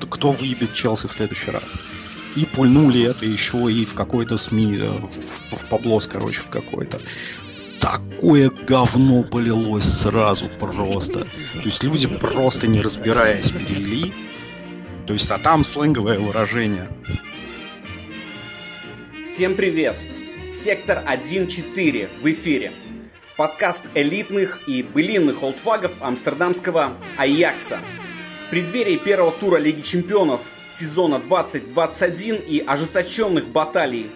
кто выебет Челси в следующий раз. И пульнули это еще и в какой-то СМИ, в поблос, короче, в какой-то. Такое говно полилось сразу просто. То есть люди, просто не разбираясь, перелили. То есть, а там сленговое выражение. Всем привет! Сектор 1.4 в эфире. Подкаст элитных и былинных олдфагов амстердамского Аякса. В преддверии первого тура Лиги Чемпионов сезона 20-21 и ожесточенных баталий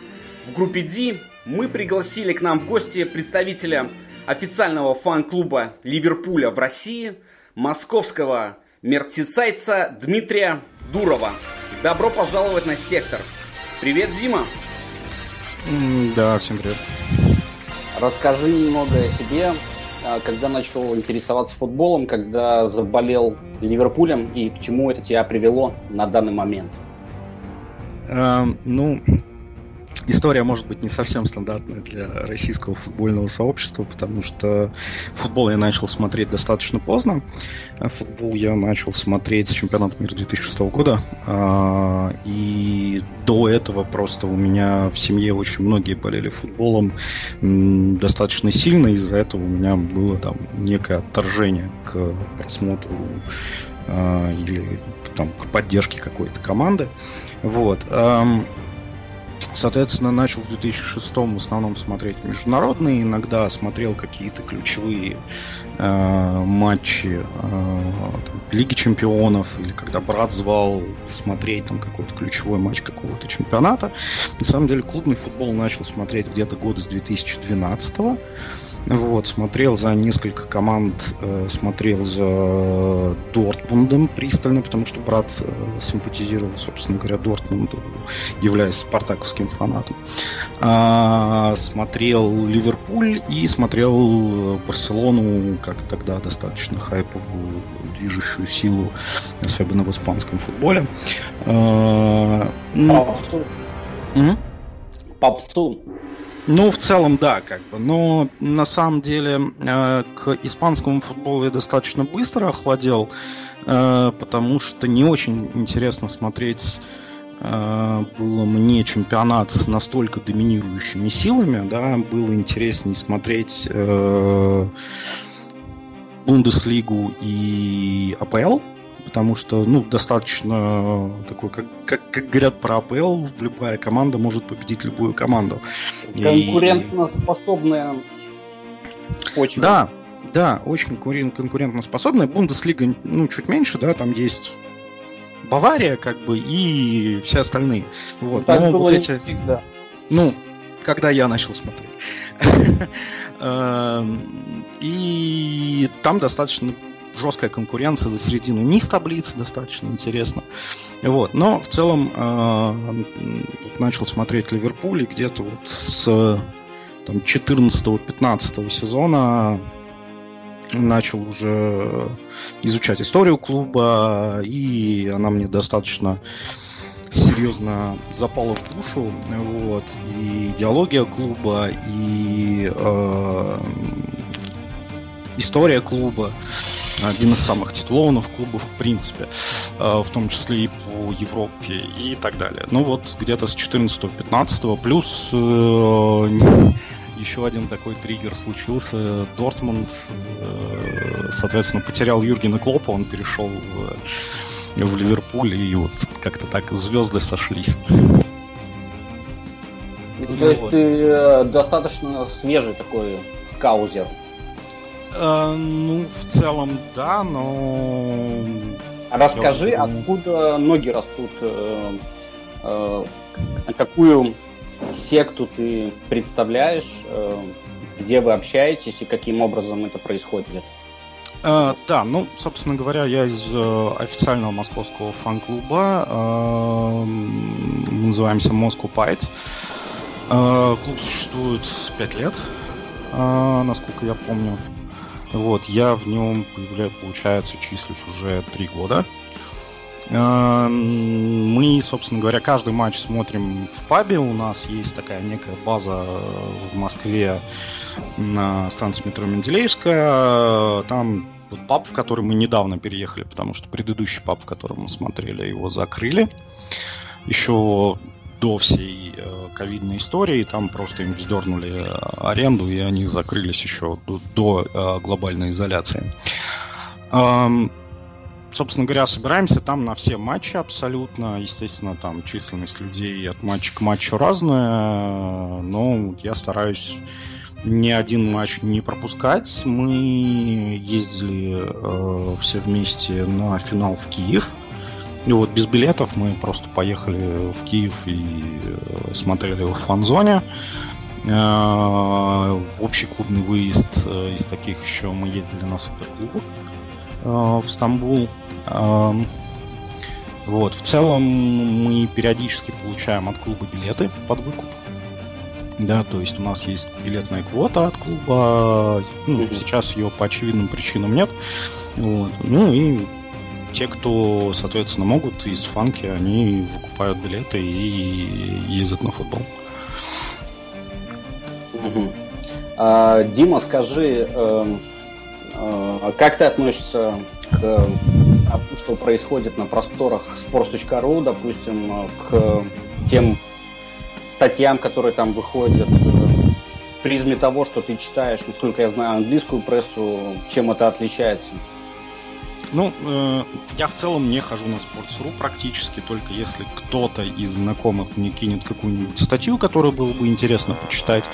в группе D мы пригласили к нам в гости представителя официального фан-клуба Ливерпуля в России, московского мерсисайдца Дмитрия Дурова. Добро пожаловать на сектор. Привет, Дима. Да, всем привет. Расскажи немного о себе, когда начал интересоваться футболом, когда заболел Ливерпулем и к чему это тебя привело на данный момент? История может быть не совсем стандартная для российского футбольного сообщества, потому что футбол я начал смотреть достаточно поздно. Футбол я начал смотреть с чемпионата мира 2006 года. И до этого просто у меня в семье очень многие болели футболом достаточно сильно. Из-за этого у меня было там некое отторжение к просмотру или там, к поддержке какой-то команды. Вот. Соответственно, начал в 2006-м в основном смотреть международные, иногда смотрел какие-то ключевые матчи там, Лиги Чемпионов, или когда брат звал смотреть там какой-то ключевой матч какого-то чемпионата. На самом деле клубный футбол начал смотреть где-то года с 2012-го. Вот, смотрел за несколько команд, смотрел за Дортмундом пристально, потому что брат симпатизировал, собственно говоря, Дортмунду, являясь спартаковским фанатом. Смотрел Ливерпуль и смотрел Барселону, как тогда достаточно хайповую, движущую силу, особенно в испанском футболе. Попсу. Ну, в целом, да, как бы. Но на самом деле к испанскому футболу я достаточно быстро охладел, потому что не очень интересно смотреть было мне чемпионат с настолько доминирующими силами, да, было интереснее смотреть Бундеслигу и АПЛ. Потому что, ну, достаточно такой, как говорят про АПЛ, любая команда может победить любую команду. Конкурентоспособная. Очень. Да, очень конкурентоспособная. Бундеслига, ну, чуть меньше, да, там есть Бавария, как бы, и все остальные. Вот. Так но было вот эти... всегда. Ну, когда я начал смотреть. И там достаточно жесткая конкуренция за середину низ таблицы, достаточно интересно. Вот. Но в целом начал смотреть Ливерпуль, и где-то вот с 14-15 сезона начал уже изучать историю клуба, и она мне достаточно серьезно запала в душу. Вот. И идеология клуба, и история клуба. Один из самых титулованных клубов, в принципе, в том числе и по Европе и так далее. Ну вот, где-то с 14-15, плюс еще один такой триггер случился. Дортмунд, соответственно, потерял Юргена Клоппа, он перешел в Ливерпуль, и вот как-то так звезды сошлись. То есть ты достаточно свежий такой скаузер. Ну, в целом, да, но... Расскажи, откуда ноги растут, какую секту ты представляешь, где вы общаетесь и каким образом это происходит? Да, ну, собственно говоря, я из официального московского фан-клуба, называемся Moscow Scouser. Клуб существует 5 лет, насколько я помню. Вот, я в нем, получается, числюсь уже 3 года. Мы, собственно говоря, каждый матч смотрим в пабе. У нас есть такая некая база в Москве на станции метро Менделеевская. Там Тот паб, в который мы недавно переехали, потому что предыдущий паб, в котором мы смотрели, его закрыли еще до всей ковидной истории. Там просто им вздернули аренду, и они закрылись еще до глобальной изоляции. Собственно говоря, собираемся там на все матчи абсолютно. Естественно, там численность людей от матча к матчу разная, но я стараюсь ни один матч не пропускать. Мы ездили все вместе на финал в Киев. И вот без билетов мы просто поехали в Киев и смотрели в фан-зоне. Общий клубный выезд из таких еще мы ездили на суперклуб в Стамбул. Вот. В целом мы периодически получаем от клуба билеты под выкуп. Да, то есть у нас есть билетная квота от клуба. Ну, сейчас ее по очевидным причинам нет. Вот. Ну и те, кто, соответственно, могут из фанки, они выкупают билеты и ездят на футбол. Дима, скажи, как ты относишься к тому, что происходит на просторах sports.ru, допустим, к тем статьям, которые там выходят в призме того, что ты читаешь, насколько я знаю, английскую прессу, чем это отличается? Ну, я в целом не хожу на Sports.ru практически, только если кто-то из знакомых мне кинет какую-нибудь статью, которую было бы интересно почитать,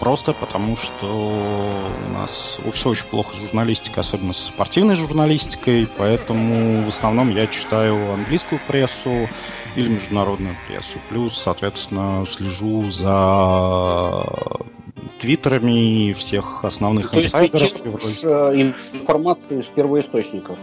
просто потому что у нас все очень плохо с журналистикой, особенно со спортивной журналистикой, поэтому в основном я читаю английскую прессу или международную прессу, плюс, соответственно, слежу за твиттерами всех основных инсайдеров. Информацию из первоисточников.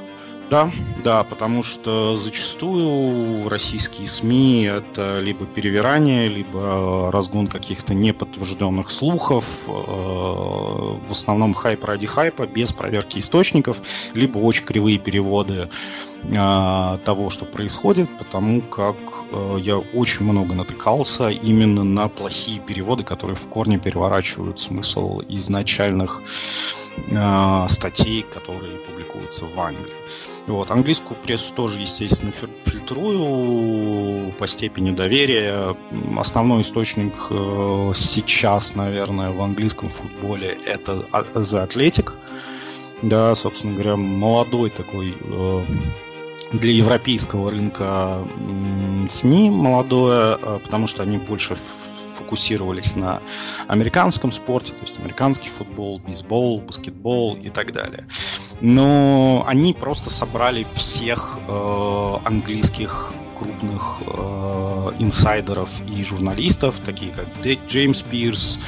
Да, да, потому что зачастую российские СМИ — это либо перевирание, либо разгон каких-то неподтвержденных слухов, в основном хайп ради хайпа, без проверки источников, либо очень кривые переводы того, что происходит, потому как я очень много натыкался именно на плохие переводы, которые в корне переворачивают смысл изначальных статей, которые публикуются в Англии. Вот. Английскую прессу тоже, естественно, фильтрую по степени доверия. Основной источник сейчас, наверное, в английском футболе — это The Athletic. Да, собственно говоря, молодой такой для европейского рынка СМИ, молодое, потому что они больше фокусировались на американском спорте, то есть американский футбол, бейсбол, баскетбол и так далее. Но они просто собрали всех английских крупных инсайдеров и журналистов, такие как Джеймс Пирс,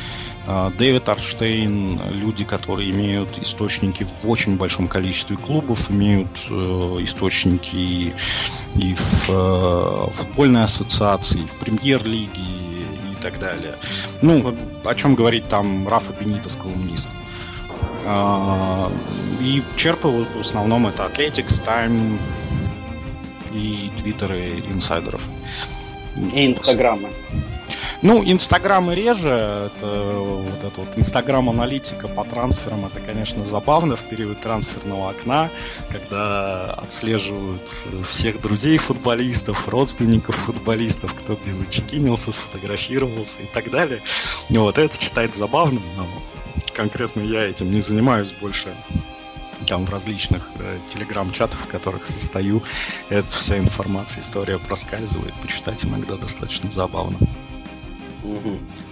Дэвид Арштейн, люди, которые имеют источники в очень большом количестве клубов, имеют источники и в футбольной ассоциации, и в премьер-лиге, и так далее. Ну, о чем говорить там Рафа Бенитес, колумнист. И черпают в основном это Athletics, Time и твиттеры инсайдеров. И инстаграмы. Ну, инстаграмы реже. Это вот эта вот инстаграм-аналитика по трансферам. Это, конечно, забавно в период трансферного окна, когда отслеживают всех друзей футболистов, родственников футболистов, кто где зачекинился, сфотографировался и так далее. И вот это читает забавно, но конкретно я этим не занимаюсь больше. Там в различных телеграм-чатах, в которых состою, эта вся информация, история проскальзывает. Почитать иногда достаточно забавно.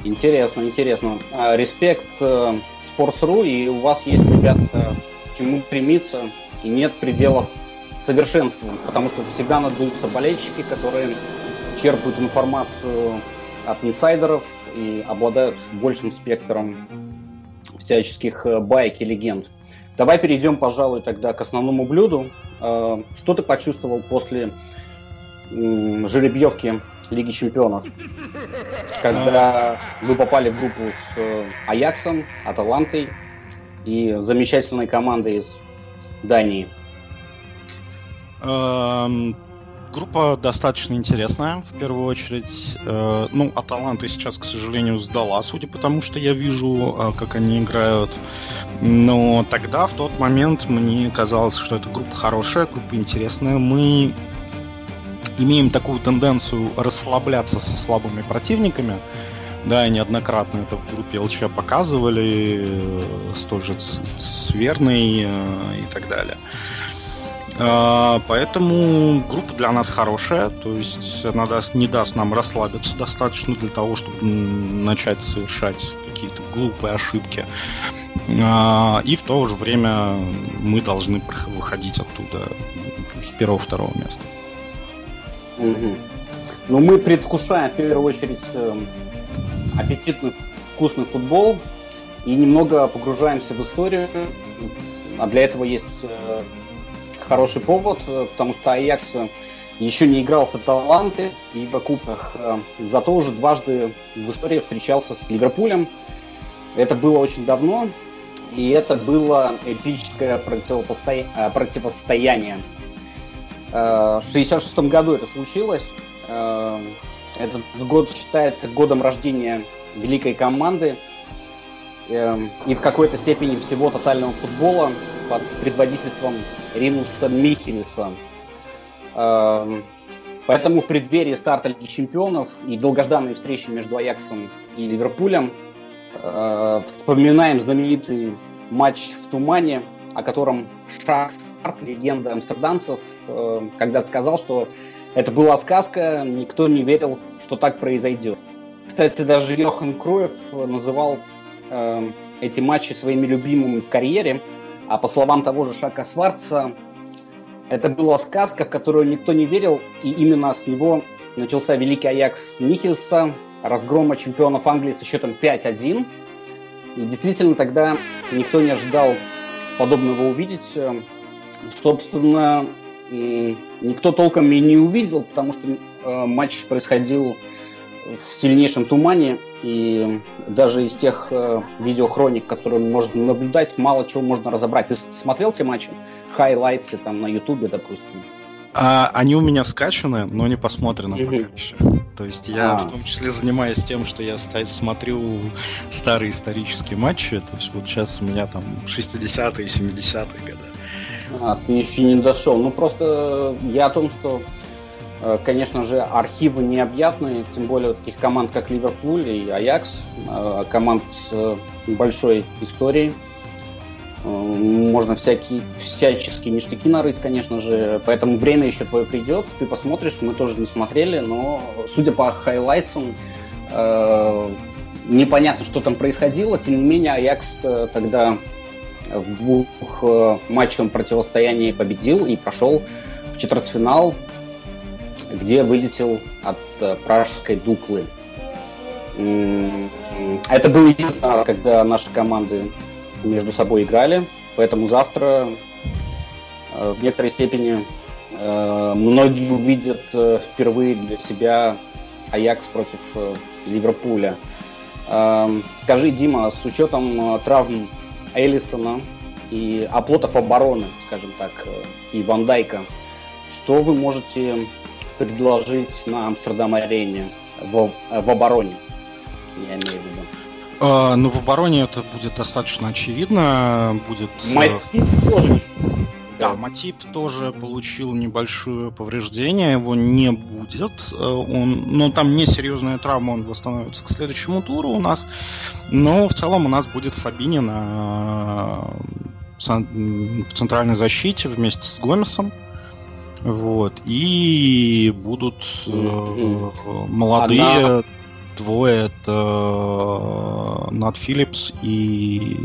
Интересно, интересно. Респект Sports.ru, и у вас есть, ребята, к чему стремиться, и нет пределов совершенствования, потому что всегда надуются болельщики, которые черпают информацию от инсайдеров и обладают большим спектром всяческих байк и легенд. Давай перейдем, пожалуй, тогда к основному блюду. Что ты почувствовал после жеребьевки Лиги Чемпионов, когда вы попали в группу с Аяксом, Аталантой и замечательной командой из Дании? Группа достаточно интересная, в первую очередь. Ну, Аталанта сейчас, к сожалению, сдала, судя по тому, что я вижу, как они играют. Но тогда, в тот момент, мне казалось, что эта группа хорошая, группа интересная. Мы имеем такую тенденцию расслабляться со слабыми противниками. Да, и неоднократно это в группе ЛЧ показывали, тоже с Верной и так далее. Поэтому группа для нас хорошая, то есть она не даст нам расслабиться достаточно для того, чтобы начать совершать какие-то глупые ошибки. И в то же время мы должны выходить оттуда с первого-второго места. Угу. Ну, мы предвкушаем в первую очередь аппетитный вкусный футбол и немного погружаемся в историю, а для этого есть хороший повод, потому что Аякс еще не играл с Аталантой и в кубках, зато уже дважды в истории встречался с Ливерпулем. Это было очень давно, и это было эпическое противостояние. В 1966 году это случилось. Этот год считается годом рождения великой команды и в какой-то степени всего тотального футбола под предводительством Ринуса Михелса. Поэтому в преддверии старта Лиги Чемпионов и долгожданной встречи между Аяксом и Ливерпулем вспоминаем знаменитый матч в тумане, о котором Шак Сварт, легенда амстердамцев, когда-то сказал, что это была сказка, никто не верил, что так произойдет. Кстати, даже Йохан Кройф называл эти матчи своими любимыми в карьере, а по словам того же Шака Сварца, это была сказка, в которую никто не верил, и именно с него начался великий Аякс Михельса, разгрома чемпионов Англии со счетом 5-1. И действительно, тогда никто не ожидал подобного увидеть. Собственно, никто толком и не увидел, потому что матч происходил в сильнейшем тумане, и даже из тех видеохроник, которые можно наблюдать, мало чего можно разобрать. Ты смотрел те матчи? Хайлайтсы там на Ютубе, допустим? Они у меня скачаны, но не посмотрены пока еще. То есть я в том числе занимаюсь тем, что я смотрю старые исторические матчи. То есть вот сейчас у меня там 60-е, 70-е годы. Ты еще не дошел. Ну просто я о том, что, конечно же, архивы необъятные, тем более таких команд, как Ливерпуль и Аякс, команд с большой историей. Можно всяческие ништяки нарыть, конечно же, поэтому время еще твое придет, ты посмотришь, мы тоже не смотрели, но, судя по хайлайтсам, непонятно, что там происходило, тем не менее, Аякс тогда в двухматчевом противостоянии победил и прошел в четвертьфинал, где вылетел от пражской Дуклы. Это был единственный раз, когда наши команды между собой играли, поэтому завтра в некоторой степени многие увидят впервые для себя Аякс против Ливерпуля. Скажи, Дима, с учетом травм Элисона и оплотов обороны, скажем так, и Ван Дейка, что вы можете предложить на Амстердам-арене в обороне, я имею в виду? Ну, в обороне это будет достаточно очевидно. Будет... Матип тоже. Да, Матип тоже получил небольшое повреждение, его не будет. Но там не серьезная травма, он восстановится к следующему туру у нас. Но в целом у нас будет Фабини в центральной защите вместе с Гомесом. Вот. И будут молодые... Двое — это Нат Филлипс и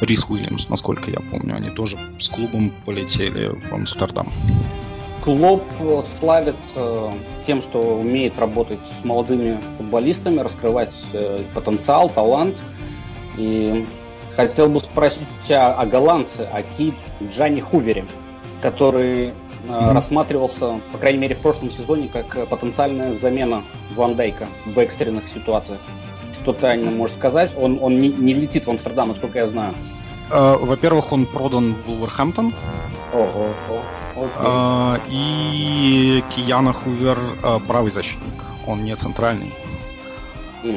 Рис Уильямс, насколько я помню. Они тоже с клубом полетели в Амстердам. Клоп славится тем, что умеет работать с молодыми футболистами, раскрывать потенциал, талант. И хотел бы спросить тебя о голландце, о Кит Джанни Хувере, который рассматривался, по крайней мере, в прошлом сезоне как потенциальная замена Ван Дейка в экстренных ситуациях. Что ты о нем можешь сказать? Он не летит в Амстердам, насколько я знаю. Во-первых, он продан в Вулверхэмптон. Ого. И Кияна Хувер правый защитник, он не центральный. У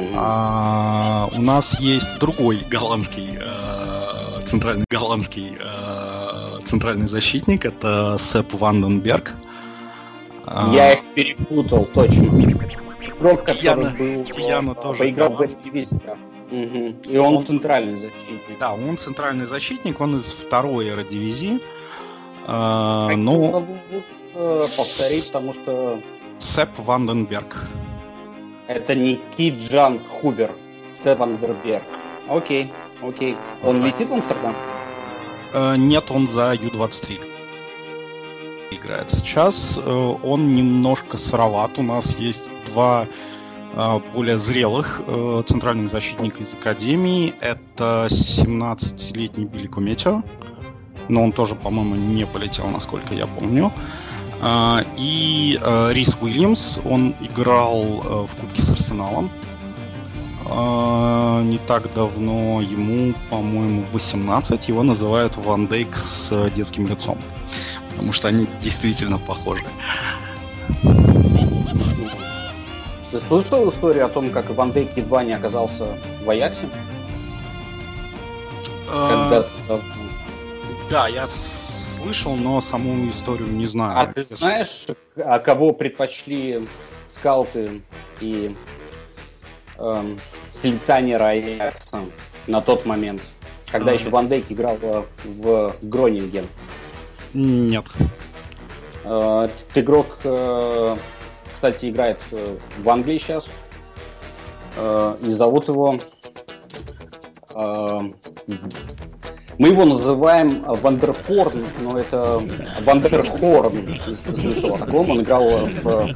нас есть другой голландский центральный защитник, это Сеп ван ден Берг. Я их перепутал, точно. Игрок, который был, поиграл в Вест-Дивизион. И он центральный защитник. Да, он центральный защитник, он из второй эрдивизии. Но... повторить, потому что... Сеп ван ден Берг. Это не Кит Джанни Хувер. Сеп ван ден Берг. Окей. Он летит в Амстердам? Нет, он за Ю-23 играет сейчас. Он немножко сыроват. У нас есть два более зрелых центральных защитника из Академии. Это 17-летний Билли Куметио. Но он тоже, по-моему, не полетел, насколько я помню. И Рис Уильямс, он играл в Кубке с Арсеналом не так давно, ему, по-моему, 18, его называют Ван Дейк с детским лицом, потому что они действительно похожи. Ты слышал историю о том, как Ван Дейк едва не оказался в Аяксе? Да, я слышал, но саму историю не знаю. А ты знаешь, кого предпочли скауты и селекционеры Аякса на тот момент, когда еще Ван Дейк играл в Гронинген? Нет. Этот игрок, кстати, играет в Англии сейчас. Не зовут его... Мы его называем Вандерхорн, но это Вандерхорн, если ты слышал о таком. Он играл в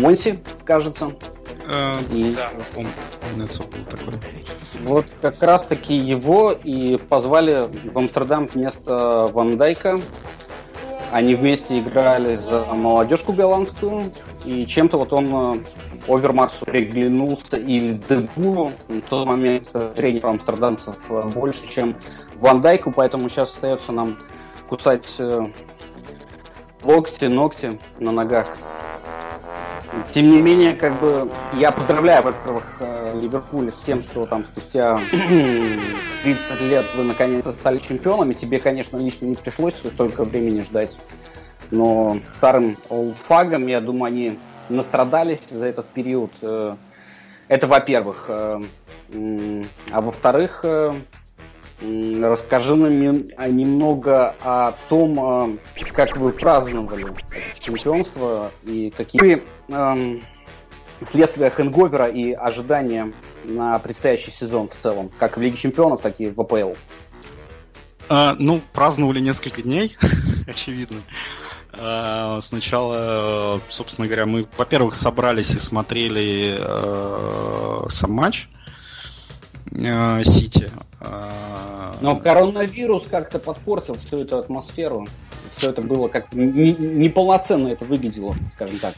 Монси, кажется. Да, помню, был такой. Вот как раз-таки его и позвали в Амстердам вместо Ван Дейка. Они вместе играли за молодежку голландскую, и чем-то вот он Овермарсу приглянулся, и Дегуру на тот момент тренер амстердамцев больше, чем Ван Дейку, поэтому сейчас остается нам кусать локти, ногти на ногах. Тем не менее, как бы я поздравляю, во-первых, Ливерпуль с тем, что там спустя 30 лет вы наконец-то стали чемпионами. Тебе, конечно, лично не пришлось столько времени ждать, но старым олдфагам, я думаю, они настрадались за этот период. Это во-первых. А во-вторых, расскажи нам немного о том, как вы праздновали чемпионство и какие следствия хэнговера и ожидания на предстоящий сезон в целом, как в Лиге Чемпионов, так и в АПЛ. Праздновали несколько дней, очевидно. Сначала, собственно говоря, мы, во-первых, собрались и смотрели сам матч Сити. Но коронавирус как-то подпортил всю эту атмосферу. Все это было как-то неполноценно это выглядело, скажем так.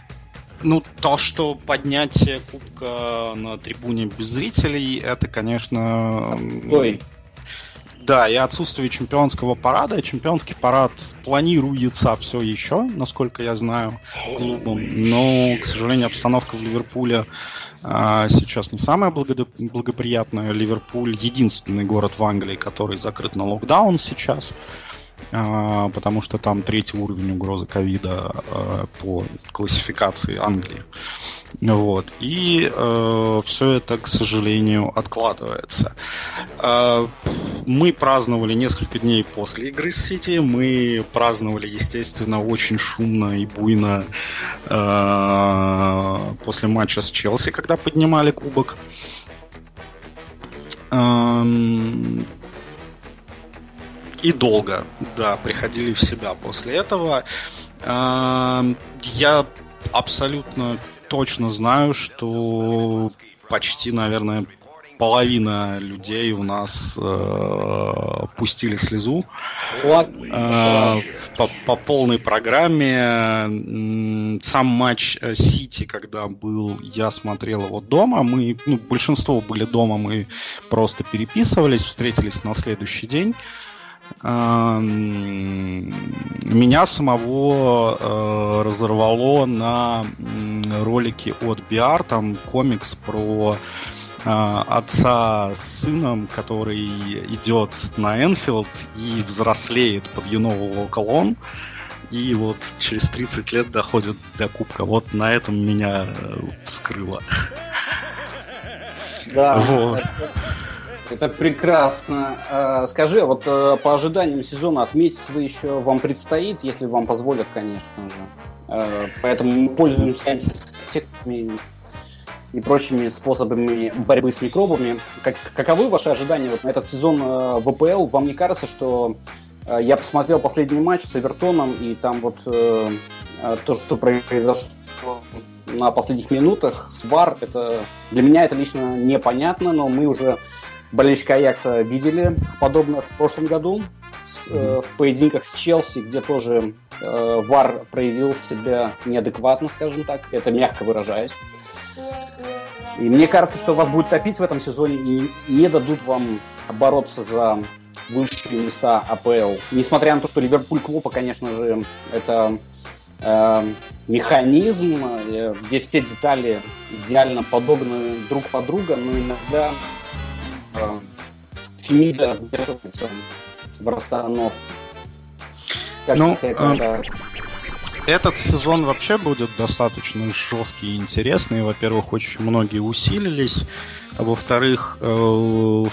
То, что поднятие кубка на трибуне без зрителей, это, конечно... Ой. Да, и отсутствие чемпионского парада. Чемпионский парад планируется все еще, насколько я знаю, клубом. Но, к сожалению, обстановка в Ливерпуле сейчас не самая благоприятная. Ливерпуль — единственный город в Англии, который закрыт на локдаун сейчас, потому что там третий уровень угрозы ковида по классификации Англии. Вот. И все это, к сожалению, откладывается. Мы праздновали несколько дней после игры с Сити. Мы праздновали, естественно, очень шумно и буйно после матча с Челси, когда поднимали кубок. И долго, да, приходили в себя после этого. Я абсолютно точно знаю, что почти, наверное, половина людей у нас пустили слезу по полной программе. Сам матч Сити, когда был, я смотрел его дома. Мы, большинство были дома, мы просто переписывались, встретились на следующий день. меня самого разорвало на ролике от BR, там комикс про отца с сыном, который идет на Энфилд и взрослеет под юного колонн. И вот через 30 лет доходит до кубка. Вот на этом меня вскрыло. Да, вот. Это прекрасно. Скажи, вот по ожиданиям сезона отметить вы еще вам предстоит, если вам позволят, конечно же. Поэтому мы пользуемся антисептиками и прочими способами борьбы с микробами. Каковы ваши ожидания вот на этот сезон в АПЛ? Вам не кажется, что... Я посмотрел последний матч с Эвертоном, и там вот то, что произошло на последних минутах с ВАР, это для меня это лично непонятно, но мы уже болельщика Аякса видели подобное в прошлом году в поединках с Челси, где тоже ВАР проявил себя неадекватно, скажем так, это мягко выражаясь. И мне кажется, что вас будет топить в этом сезоне и не дадут вам бороться за... высшие места АПЛ. Несмотря на то, что Ливерпуль Клопа, конечно же, это механизм, где все детали идеально подобны друг под друга, но иногда Фемида держится в расстановке. Этот сезон вообще будет достаточно жесткий и интересный. Во-первых, очень многие усилились. Во-вторых,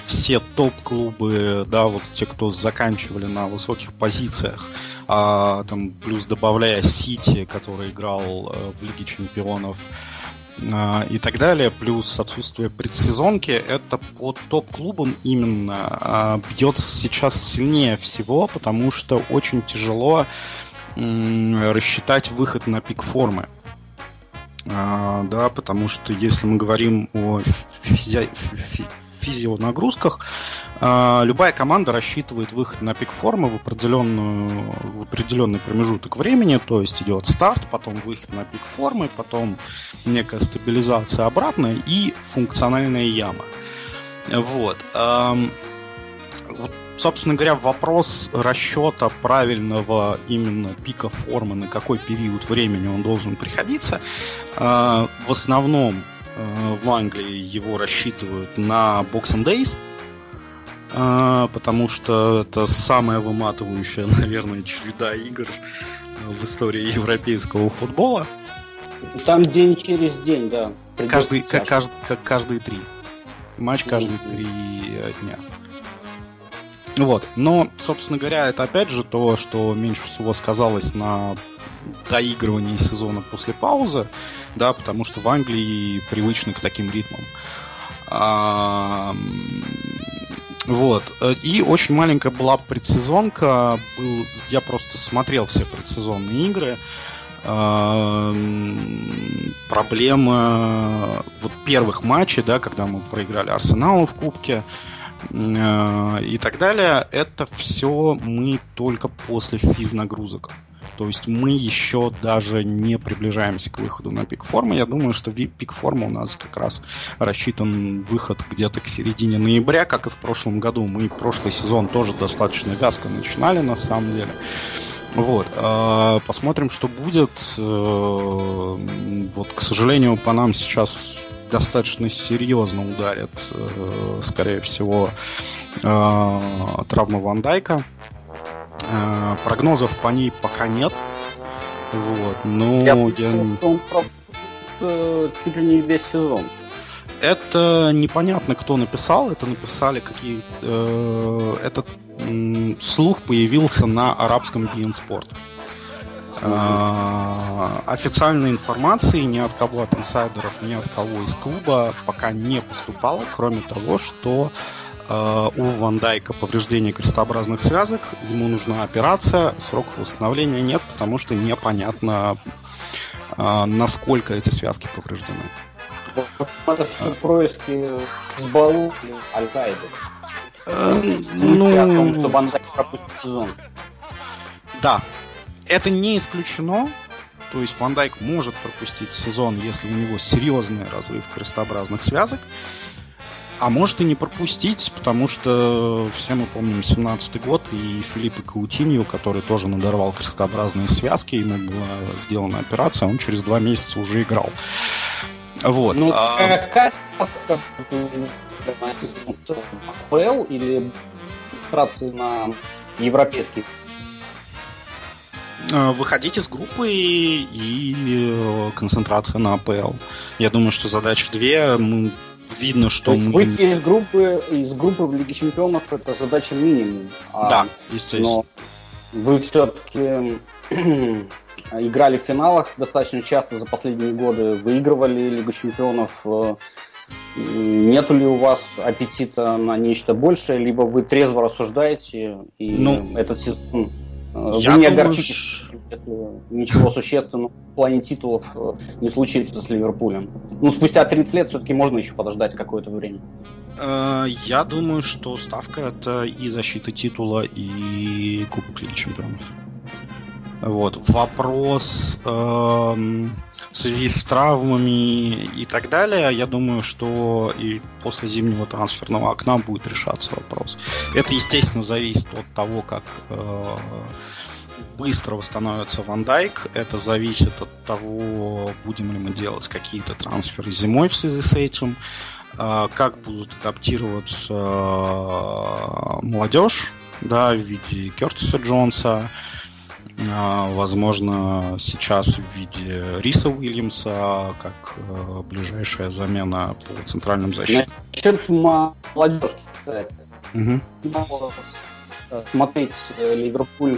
все топ-клубы, да, вот те, кто заканчивали на высоких позициях, там, плюс добавляя Сити, который играл в Лиге Чемпионов и так далее, плюс отсутствие предсезонки, это по топ-клубам именно бьет сейчас сильнее всего, потому что очень тяжело рассчитать выход на пик формы. Да, потому что если мы говорим о физионагрузках, любая команда рассчитывает выход на пик формы в определенный промежуток времени, то есть идет старт, потом выход на пик формы, потом некая стабилизация обратная и функциональная яма. Вот. Собственно говоря, вопрос расчета правильного именно пика формы, на какой период времени он должен приходиться, в основном в Англии его рассчитывают на Boxing Days, потому что это самая выматывающая, наверное, череда игр в истории европейского футбола. Там день через день, да. Каждые три. Матч каждые 3 дня. Вот. Но, собственно говоря, это опять же то, что меньше всего сказалось на доигрывании сезона после паузы, да, потому что в Англии привычны к таким ритмам. Вот. И очень маленькая была предсезонка. Я просто смотрел все предсезонные игры. Проблема вот первых матчей, да, когда мы проиграли Арсеналу в Кубке, и так далее, это все мы только после физнагрузок. То есть мы еще даже не приближаемся к выходу на пик формы. Я думаю, что пик формы у нас как раз рассчитан выход где-то к середине ноября, как и в прошлом году. Мы прошлый сезон тоже достаточно вязко начинали, на самом деле. Вот. Посмотрим, что будет. Вот, к сожалению, по нам сейчас... достаточно серьезно ударит, скорее всего, травма Ван Дейка. Прогнозов по ней пока нет. Вот, но я слышал, что он пропустит чуть ли не весь сезон. Это непонятно, кто написал. Это написали какие... Этот слух появился на арабском BeIN Sport. Официальной информации ни от кого от инсайдеров, ни от кого из клуба пока не поступало, кроме того, что у Ван Дейка повреждение крестообразных связок, ему нужна операция, сроков восстановления нет, потому что непонятно, насколько эти связки повреждены. Это все происки с балу Аль-Каиды. О том, что Ван Дейк пропустит сезон. Да. Это не исключено, то есть Ван Дейк может пропустить сезон, если у него серьезный разрыв крестообразных связок. А может и не пропустить, потому что все мы помним 17-й год и Филиппа Каутиньо, который тоже надорвал крестообразные связки, ему была сделана операция, он через 2 месяца уже играл. Вот. Ну, какая ставка в АПЛ или трансфер на европейский? Выходить из группы и концентрация на АПЛ. Я думаю, что задача 2. Видно, что... То есть выйти из группы в Лиге Чемпионов — это задача минимум. Да, естественно. Но вы все-таки играли в финалах достаточно часто за последние годы, выигрывали Лигу Чемпионов. Нету ли у вас аппетита на нечто большее, либо вы трезво рассуждаете, и этот сезон... Вы не огорчитесь, что ничего существенного в плане титулов не случится с Ливерпулем. Ну, спустя 30 лет все-таки можно еще подождать какое-то время. Я думаю, что ставка — это и защита титула, и Кубок Лиги Чемпионов. Вот. Вопрос в связи с травмами и так далее, я думаю, что и после зимнего трансферного окна будет решаться вопрос. Это, естественно, зависит от того, как быстро восстановится Ван Дейк. Это зависит от того, будем ли мы делать какие-то трансферы зимой в связи с этим, как будут адаптироваться молодежь, да, в виде Кертиса Джонса, возможно, сейчас в виде Риса Уильямса, как ближайшая замена по центральным защитам. Насчет молодежки, кстати. Смотреть Ливерпуль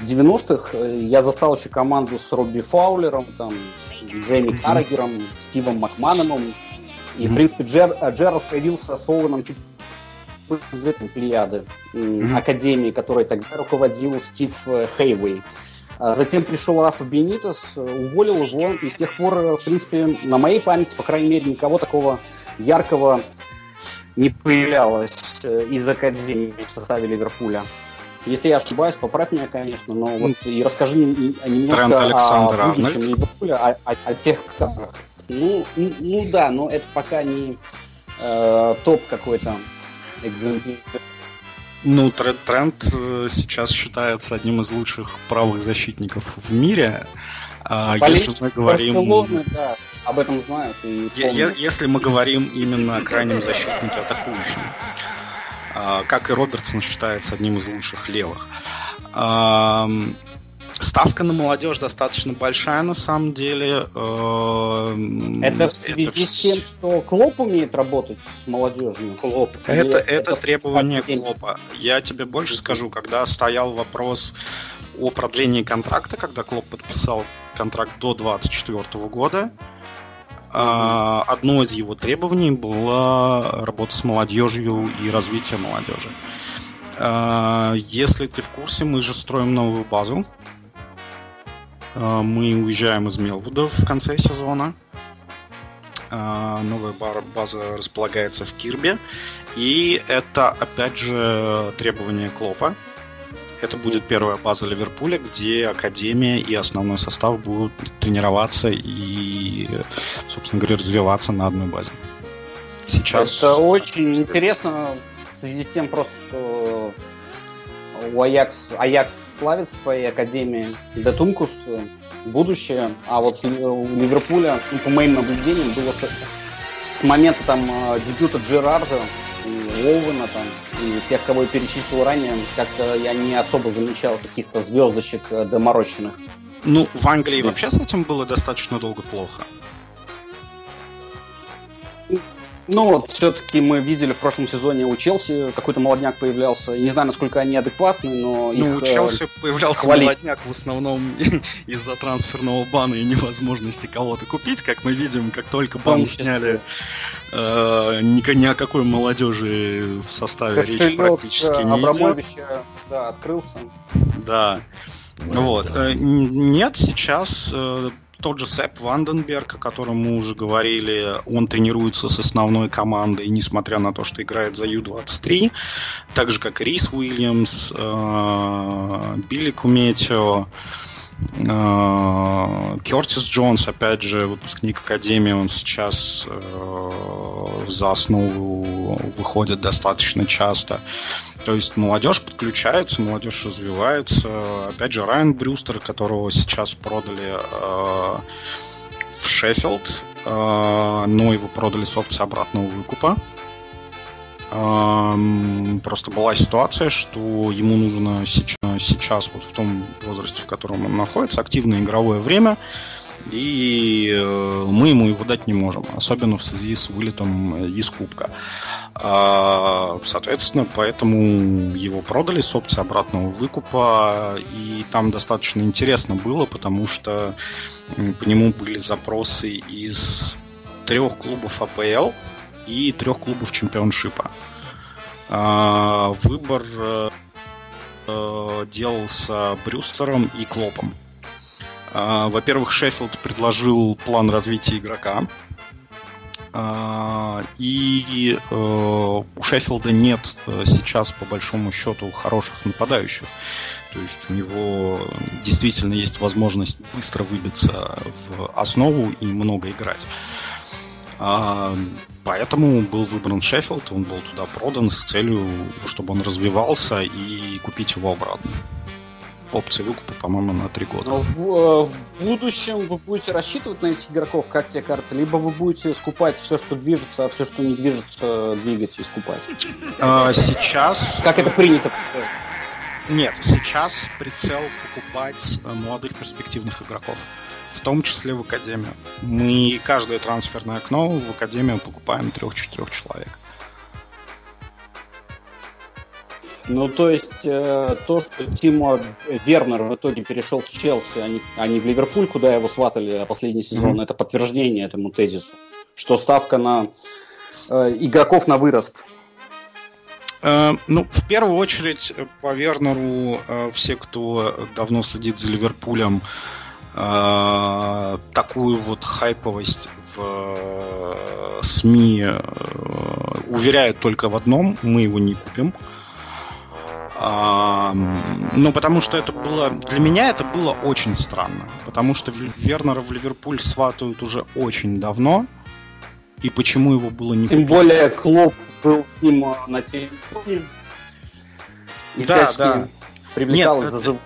в 90-х. Я застал еще команду с Робби Фаулером, там, с Джейми Каррагером, Стивом Макманоном. И, в принципе, Джерард появился с Оуэном чуть из этой плеяды академии, которой тогда руководил Стив Хейвей. Затем пришел Рафа Бенитес, уволил его, и с тех пор, в принципе, на моей памяти, по крайней мере, никого такого яркого не появлялось из академии в составе Ливерпуля. Если я ошибаюсь, поправь меня, конечно, но вот и расскажи немножко о будущем Ливерпуля, о тех кадрах. Ну да, но это пока не топ какой-то. Ну, Трент сейчас считается одним из лучших правых защитников в мире. Если мы говорим... Да, об этом знают. И если мы говорим именно о крайнем защитнике, атакующем. Как и Робертсон считается одним из лучших левых. Ставка на молодежь достаточно большая, на самом деле. Это в связи с тем, что Клопп умеет работать с молодежью? Клопп. Это требование Клоппа. Я тебе больше скажу, когда стоял вопрос о продлении контракта, когда Клопп подписал контракт до 2024 года, одно из его требований было работа с молодежью и развитие молодежи. Если ты в курсе, мы же строим новую базу. Мы уезжаем из Мелвуда в конце сезона. Новая база располагается в Кирби. И это, опять же, требование Клопа. Это будет первая база Ливерпуля, где академия и основной состав будут тренироваться и, собственно говоря, развиваться на одной базе. Сейчас... Это очень интересно... В связи с тем просто, что у Аякс славится своей академией Детумкуст, будущее, а вот у Ливерпуля, по моим наблюдениям, было с момента там дебюта Джерарда, Оуэна там, и тех, кого я перечислил ранее, как-то я не особо замечал каких-то звездочек доморощенных. Ну, в Англии вообще с этим было достаточно долго плохо. Ну вот, все-таки мы видели в прошлом сезоне у Челси какой-то молодняк появлялся. Я не знаю, насколько они адекватны, но их хвалить. Ну, у Челси появлялся молодняк в основном из-за трансферного бана и невозможности кого-то купить. Как мы видим, как только бан сняли, ни о какой молодежи в составе речи практически не идет. Абрамович, да, открылся. Да. Вот. Нет, сейчас... Тот же Сеп ван ден Берг, о котором мы уже говорили, он тренируется с основной командой, несмотря на то, что играет за Ю-23, так же, как и Рис Уильямс, Билли Куметио. Кертис Джонс, опять же, выпускник Академии, он сейчас за основу выходит достаточно часто. То есть молодежь подключается, молодежь развивается. Опять же, Райан Брюстер, которого сейчас продали в Шеффилд, но его продали с опцией обратного выкупа. Просто была ситуация, что ему нужно сейчас вот в том возрасте, в котором он находится, активное игровое время, и мы ему его дать не можем, особенно в связи с вылетом из Кубка. Соответственно, поэтому его продали с опцией обратного выкупа, и там достаточно интересно было, потому что по нему были запросы из 3 клубов АПЛ и 3 клубов чемпионшипа. Выбор делался Брюстером и Клопом. Во-первых, Шеффилд предложил план развития игрока. И у Шеффилда нет сейчас, по большому счету, хороших нападающих. То есть у него действительно есть возможность быстро выбиться в основу и много играть. Поэтому был выбран Шеффилд, он был туда продан с целью, чтобы он развивался, и купить его обратно. Опции выкупа, по-моему, на 3 года. Но в будущем вы будете рассчитывать на этих игроков, как тебе кажется? Либо вы будете скупать все, что движется, а все, что не движется, двигать и скупать? Сейчас... Как это принято? Нет, сейчас прицел покупать молодых перспективных игроков, в том числе в Академию. Мы каждое трансферное окно в Академию покупаем 3-4 человек. Ну, то есть, то, что Тимо Вернер в итоге перешел в Челси, а не в Ливерпуль, куда его сватали последний сезон, это подтверждение этому тезису, что ставка на игроков на вырост. Ну, в первую очередь, по Вернеру все, кто давно следит за Ливерпулем, такую вот хайповость в СМИ уверяют только в одном: мы его не купим. Ну, потому что это было... Для меня это было очень странно, потому что Вернера в Ливерпуль сватают уже очень давно, и почему его было не купить? Тем более Клоп был с ним на телефоне. И да, да. Привлекал и зазывал.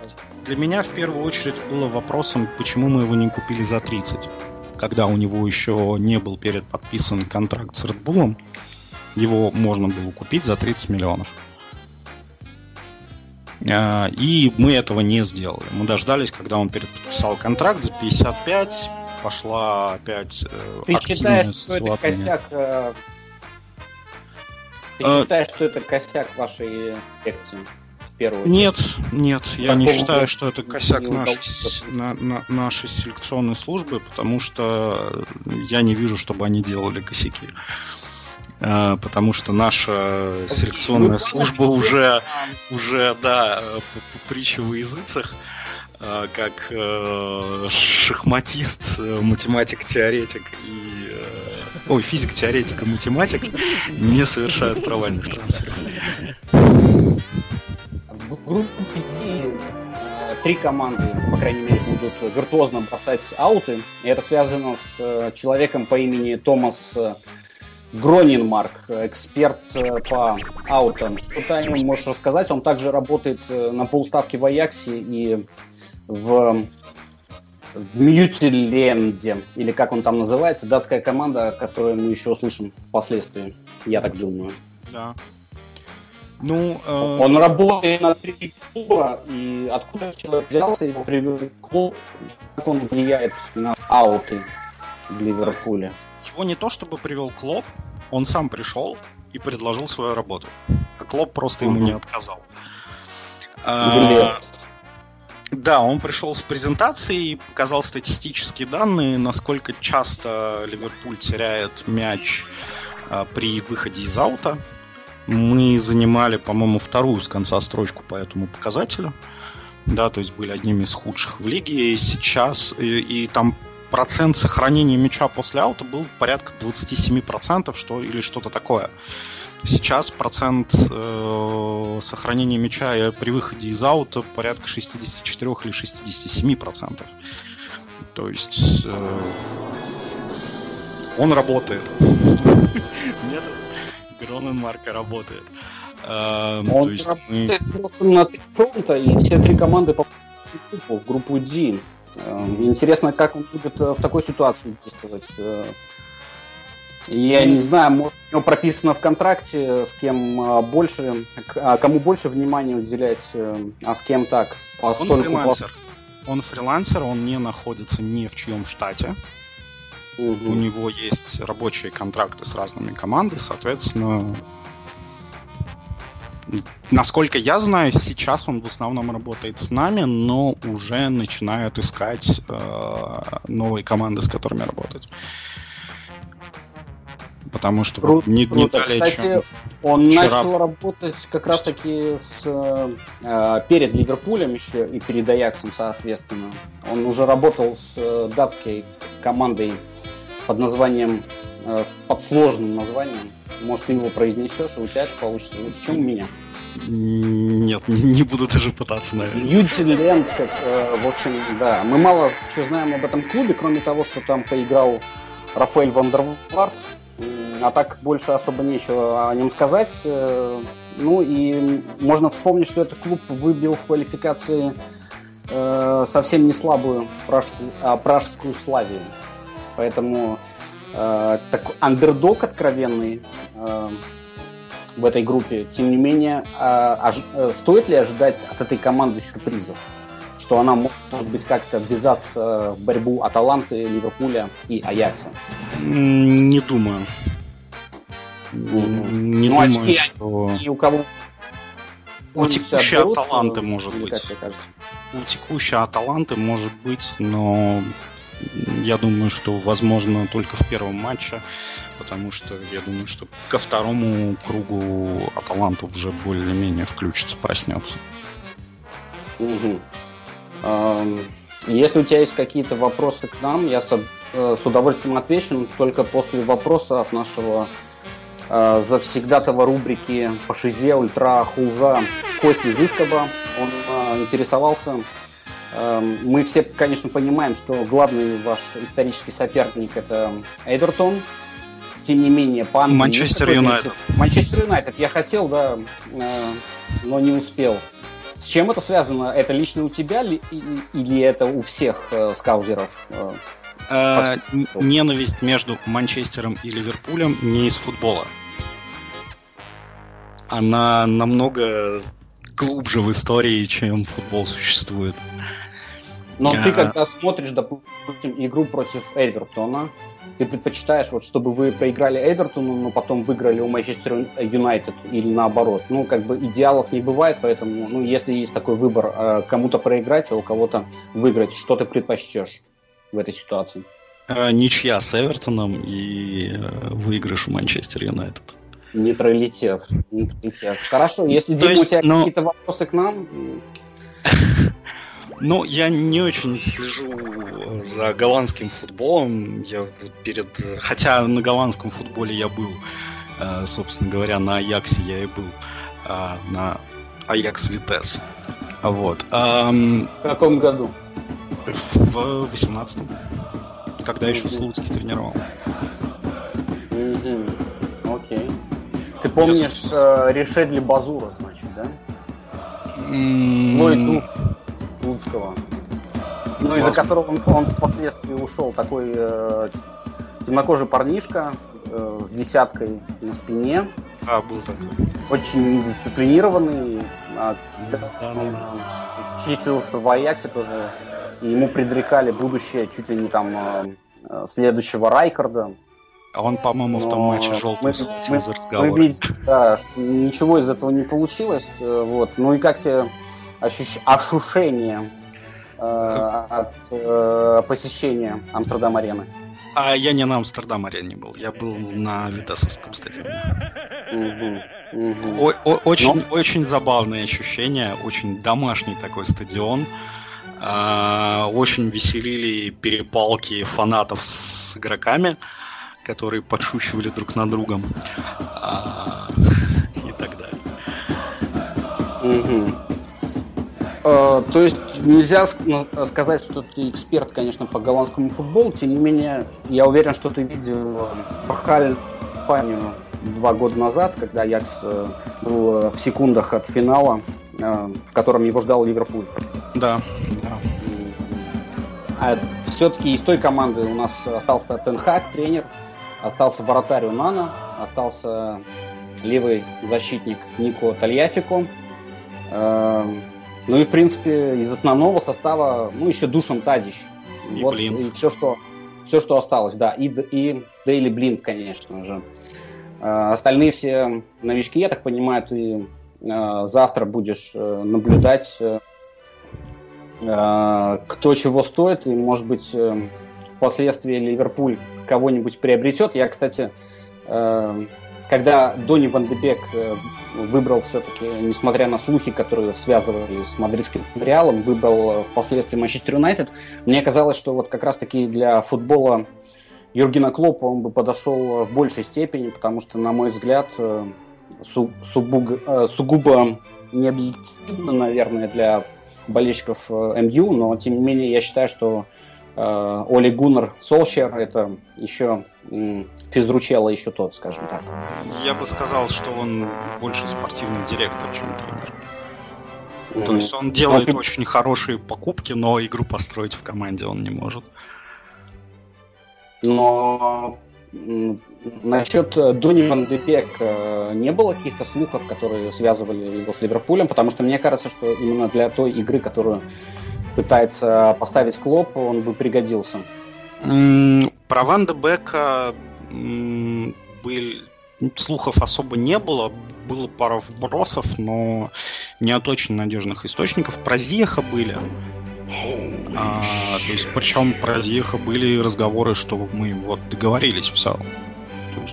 Для меня в первую очередь было вопросом, почему мы его не купили за 30, когда у него еще не был подписан контракт с Red Bull'ом. Его можно было купить за 30 миллионов. И мы этого не сделали. Мы дождались, когда он переподписал контракт за 55, пошла опять активная сватания. Ты считаешь, что это косяк? Ты считаешь, что это косяк вашей инспекции? Нет, нет, я не считаю, что это косяк нашей селекционной службы, потому что я не вижу, чтобы они делали косяки. Потому что наша селекционная служба уже да, притча во языцах, как шахматист, математик-теоретик и... Ой, физик-теоретик и математик не совершают провальных трансферов. В группе 3 команды, по крайней мере, будут виртуозно бросать ауты. И это связано с человеком по имени Томас Гроненмарк, эксперт по аутам. Что ты о нем можешь рассказать? Он также работает на полставки в Аяксе и в Мьютиленде, или как он там называется, датская команда, которую мы еще услышим впоследствии, я так думаю. Да. Ну, он работает на 3 клуба, и откуда человек взялся, его привели в клуб, как он влияет на ауты в Ливерпуле? Его не то чтобы привел Клопп, он сам пришел и предложил свою работу, а Клопп просто ему не отказал. Да, он пришел с презентацией и показал статистические данные, насколько часто Ливерпуль теряет мяч при выходе из аута. Мы занимали, по-моему, 2-ю с конца строчку по этому показателю. Да, то есть были одними из худших в лиге. И сейчас, и там процент сохранения мяча после аута был порядка 27%, что, или что-то такое. Сейчас процент сохранения мяча при выходе из аута порядка 64 или 67%. То есть он работает. Метод Гроненмарка работает. Он работает просто на три фронта, и все три команды попадают в группу D. Интересно, как он будет в такой ситуации действовать. Я не знаю, может, у него прописано в контракте, с кем больше, кому больше внимания уделять, а с кем так. Он фрилансер, он не находится ни в чьем штате. У него есть рабочие контракты с разными командами, соответственно, насколько я знаю, сейчас он в основном работает с нами, но уже начинают искать новые команды, с которыми работать. Потому что не далее, кстати, чем он вчера начал работать как раз-таки перед Ливерпулем еще и перед Аяксом, соответственно. Он уже работал с датской командой под названием, под сложным названием. Может, ты его произнесешь, и у тебя это получится лучше, чем у меня. Нет, не буду даже пытаться, наверное. Ютиленд, в общем, да. Мы мало что знаем об этом клубе, кроме того, что там поиграл Рафаэль Вандерхорн. А так больше особо нечего о нем сказать. Ну и можно вспомнить, что этот клуб выбил в квалификации совсем не слабую пражскую Славию. Поэтому такой андердог откровенный в этой группе. Тем не менее, стоит ли ожидать от этой команды сюрпризов? Что она может быть как-то ввязаться в борьбу Аталанты, Ливерпуля и Аякса? Не думаю. Не думаю, что... И у кого... У текущей Аталанты может быть. У текущей Аталанты может быть, но... Я думаю, что возможно только в первом матче, потому что я думаю, что ко второму кругу Аталанта уже более-менее включится, проснется. Угу. Если у тебя есть какие-то вопросы к нам, я с удовольствием отвечу, но только после вопроса от нашего завсегдатого рубрики по шизе ультра хулза Кости Зискова. Он интересовался. Мы все, конечно, понимаем, что главный ваш исторический соперник – это Эвертон. Тем не менее, по Англии... Манчестер Юнайтед. Я хотел, да, но не успел. С чем это связано? Это лично у тебя или это у всех скаузеров? Ненависть между Манчестером и Ливерпулем не из футбола. Она намного... глубже в истории, чем футбол существует. Но ты, когда смотришь, допустим, игру против Эвертона, ты предпочитаешь, вот, чтобы вы проиграли Эвертону, но потом выиграли у Манчестер Юнайтед или наоборот. Ну, как бы идеалов не бывает, поэтому, ну, если есть такой выбор, кому-то проиграть, а у кого-то выиграть, что ты предпочтешь в этой ситуации? Ничья с Эвертоном и выигрыш у Манчестер Юнайтед. Нейтралитет. Хорошо, если, Дима, у тебя какие-то вопросы к нам? Ну, я не очень слежу за голландским футболом. Хотя на голландском футболе я был, собственно говоря, на Аяксе я и был. На Аякс-Витес. Вот. В каком году? В 18-м. Когда еще Слуцкий тренировал. Ты помнишь Решедли Базура, значит, да? Ну и дух Луцкого. Ну, из-за которого он впоследствии ушел. Такой темнокожий парнишка с десяткой на спине. А, был такой. Очень недисциплинированный. Чистился в Аяксе тоже. И ему предрекали будущее чуть ли не там следующего Райкарда. А он, по-моему, в том матче желтым схватил за разговор. Мы видим, да, что ничего из этого не получилось. Вот. Ну и как тебе ощущение от посещения Амстердам-арены? А я не на Амстердам-арене был. Я был на Витасовском стадионе. Очень забавное ощущение. Очень домашний такой стадион. Очень веселили перепалки фанатов с игроками, которые подшучивали друг над другом. То есть нельзя сказать, что ты эксперт, конечно, по голландскому футболу. Тем не менее, я уверен, что ты видел пахальную кампанию 2 года назад, когда Аякс был в секундах от финала, в котором его ждал Ливерпуль. Да. А все-таки из той команды у нас остался Тен Хаг, тренер, остался вратарь Унана, остался левый защитник Нико Тальяфико. Ну и, в принципе, из основного состава, ну, еще Душан Тадич. И вот, Блинд. И все, что осталось, да. И Дейли Блинд, конечно же. Остальные все новички, я так понимаю, ты завтра будешь наблюдать, кто чего стоит, и, может быть, впоследствии Ливерпуль кого-нибудь приобретет. Я, кстати, когда Донни Ван де Бек выбрал все-таки, несмотря на слухи, которые связывали с мадридским Реалом, выбрал впоследствии Манчестер Юнайтед, мне казалось, что вот как раз-таки для футбола Юргена Клоппа он бы подошел в большей степени, потому что, на мой взгляд, сугубо необъективно, наверное, для болельщиков МЮ, но, тем не менее, я считаю, что Оли Гуннар Солшер — это еще физручело еще тот, скажем так. Я бы сказал, что он больше спортивный директор, чем тренер. То есть он делает очень хорошие покупки, но игру построить в команде он не может. Но насчет Донни Ван де Бека не было каких-то слухов, которые связывали его с Ливерпулем, потому что мне кажется, что именно для той игры, которую пытается поставить Клопп, он бы пригодился. Про Ван де Бека слухов особо не было. Было пара вбросов, но не от очень надежных источников. Про Зиеха были. То есть, причем про Зиеха были разговоры, что мы вот договорились все.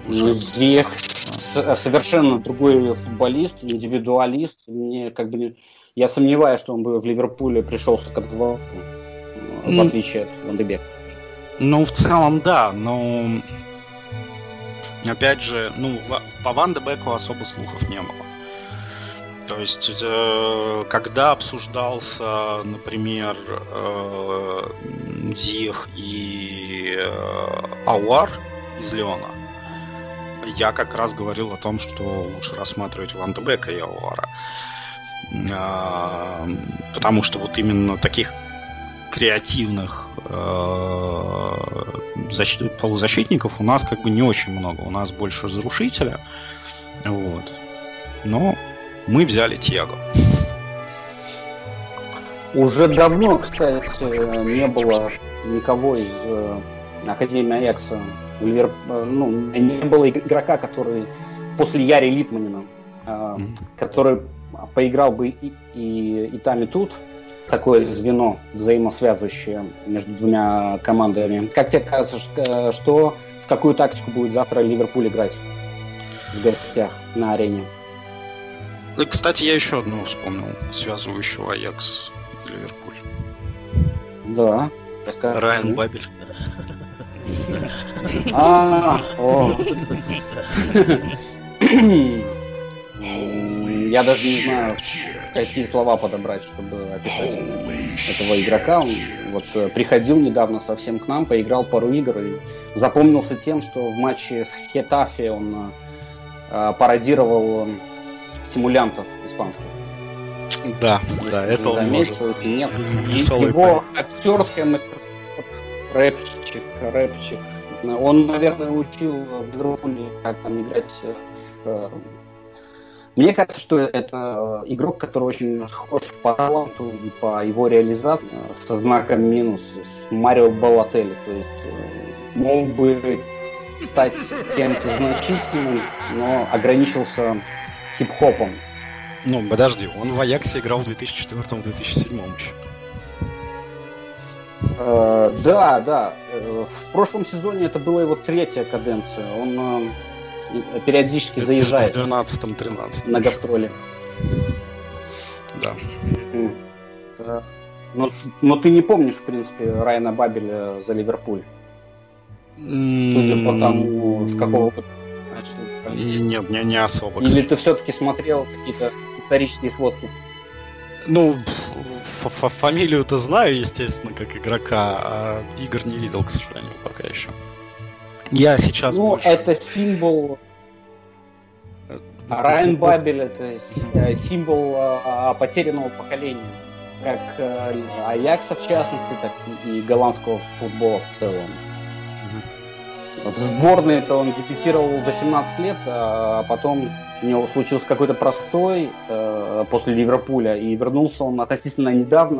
Зиех совершенно другой футболист, индивидуалист. Мне как бы я сомневаюсь, что он бы в Ливерпуле пришелся как два, в отличие от Ван де Бека. Ну, в целом, да, но опять же, по Ван де Беку особо слухов не было. То есть, когда обсуждался, например, Зиех и Ауар из Леона, я как раз говорил о том, что лучше рассматривать Ван де Бека и Ауара. Потому что вот именно таких креативных полузащитников у нас как бы не очень много. У нас больше разрушителя. Вот. Но мы взяли Тиаго. Уже давно, кстати, не было никого из Академии Аякса. Не было игрока, который после Яри Литманина, который поиграл бы и там, и тут. Такое звено, взаимосвязывающее между двумя командами. Как тебе кажется, что в какую тактику будет завтра Ливерпуль играть в гостях на арене? И, кстати, я еще одного вспомнил, связывающего Аякс и Ливерпуль. Да. Райан Бабель. Я даже не знаю, какие слова подобрать, чтобы описать этого игрока. Он вот приходил недавно совсем к нам, поиграл пару игр и запомнился тем, что в матче с Хетафе он пародировал симулянтов испанских. Да, это он заметил, если нет. Его актерское мастерство, рэпчик. Он, наверное, учил в Ливерпуле, как там играть. Мне кажется, что это игрок, который очень схож по таланту и по его реализации со знаком минус с Марио Балотелли. То есть мог бы стать кем-то значительным, но ограничился хип-хопом. Ну, подожди, он в Аяксе играл в 2004-2007 еще. Да. В прошлом сезоне это была его 3-я каденция. Он периодически заезжает в 12-13 на гастроли. Да. Но ты не помнишь, в принципе, Райана Бабеля за Ливерпуль? Судя по тому, в какого... Нет, не особо. Или ты все-таки смотрел какие-то исторические сводки? Ну, фамилию-то знаю, естественно, как игрока, а игр не видел, к сожалению, пока еще. Я сейчас больше... это символ... Райан Бабеля, то есть символ потерянного поколения, как Аякса в частности, так и голландского футбола в целом. Вот в сборной-то он дебютировал за 17 лет, а потом у него случился какой-то простой после Ливерпуля, и вернулся он относительно недавно